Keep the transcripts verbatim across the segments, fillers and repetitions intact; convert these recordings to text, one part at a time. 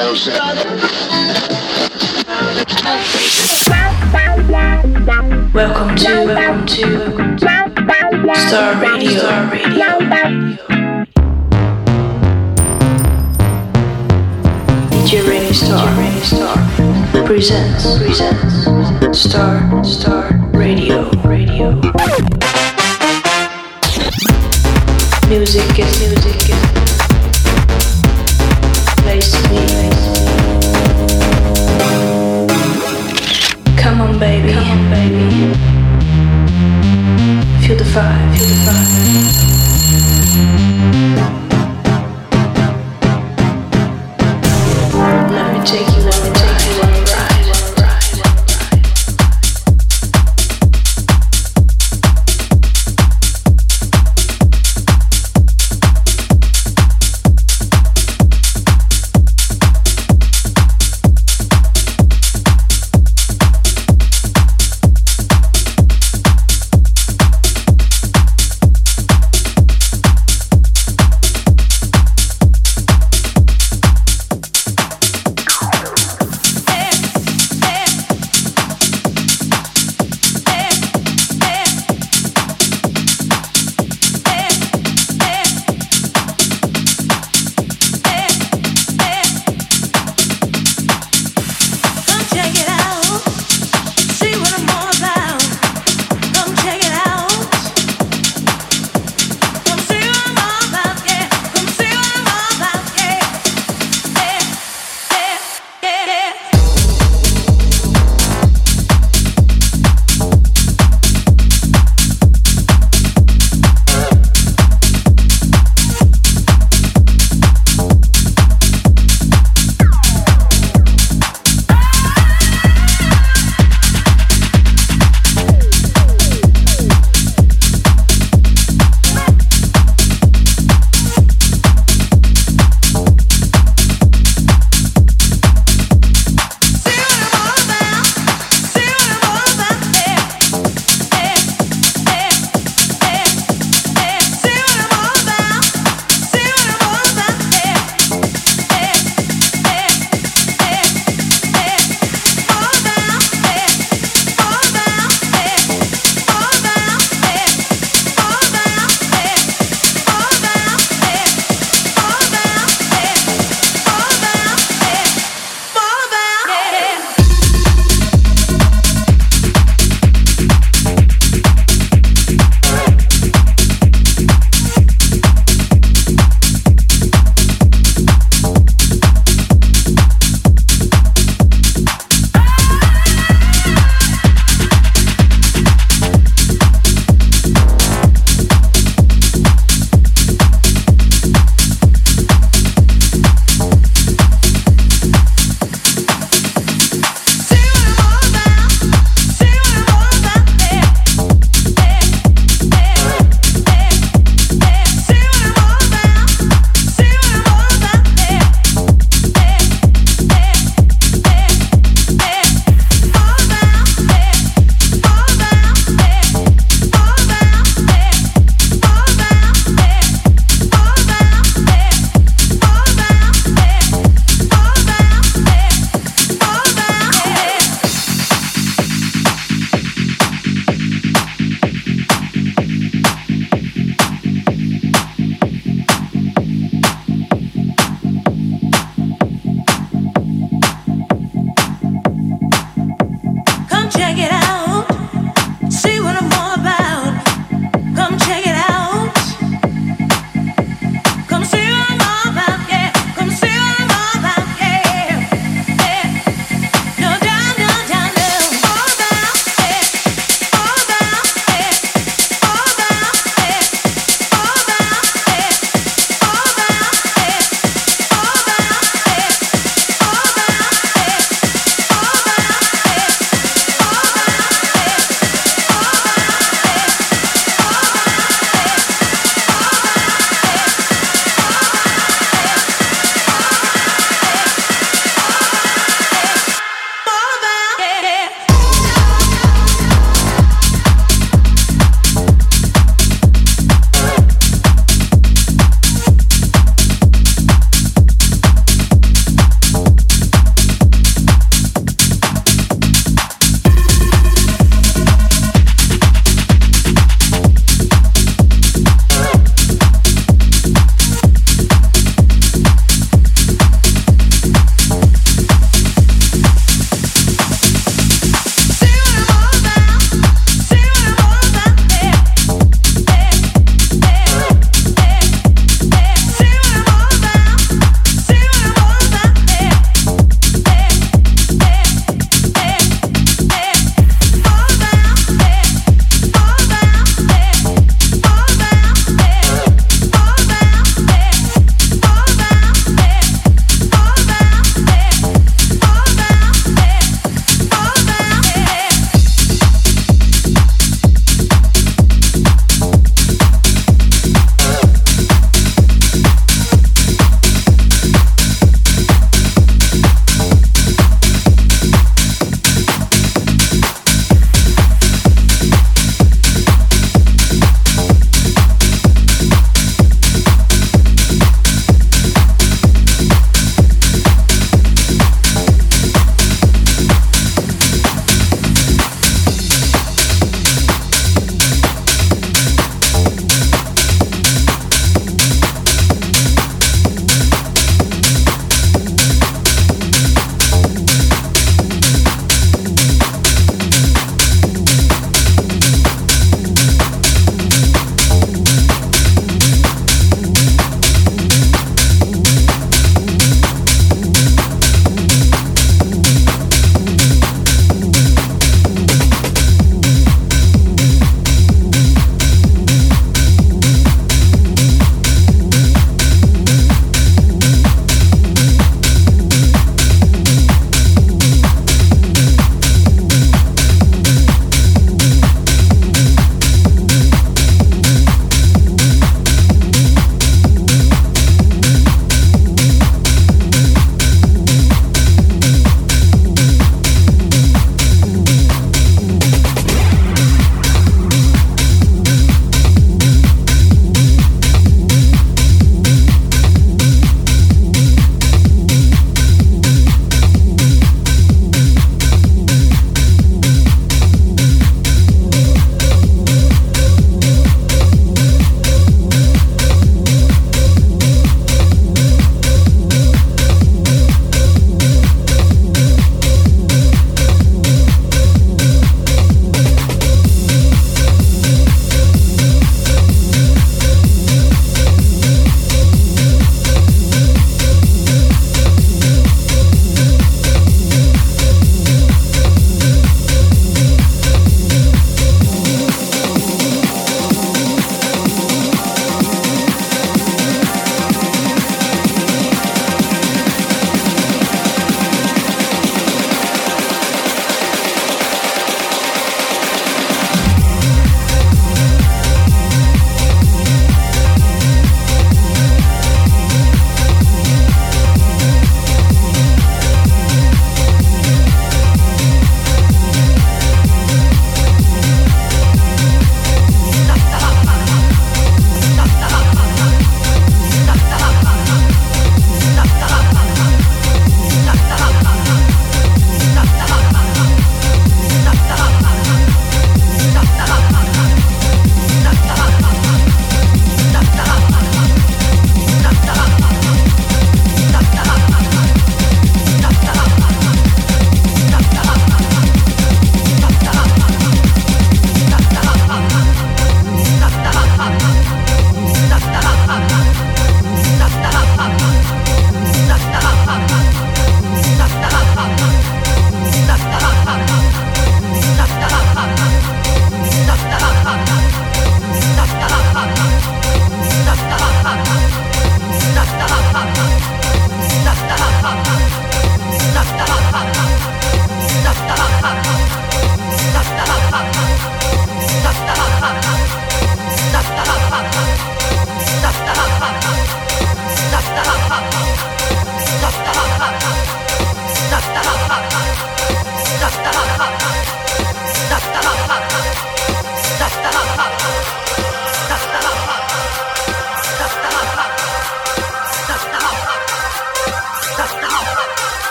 Welcome to, welcome to Star Radio, Star Radio. D J Rainy Star, Rainy Star presents, presents Star, Star Radio, Radio. Music is music is place to be. Come on, baby. Come on, baby. Feel the vibe. Feel the vibe. Let me take you. Let me take you on a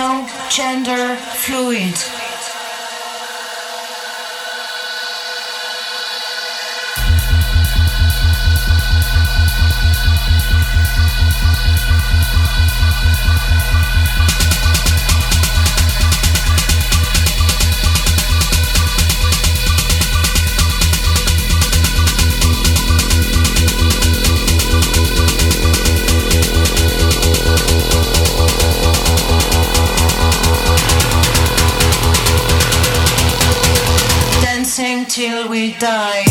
now gender fluid. Dancing till we die.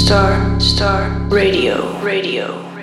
Star, Star, Radio, Radio.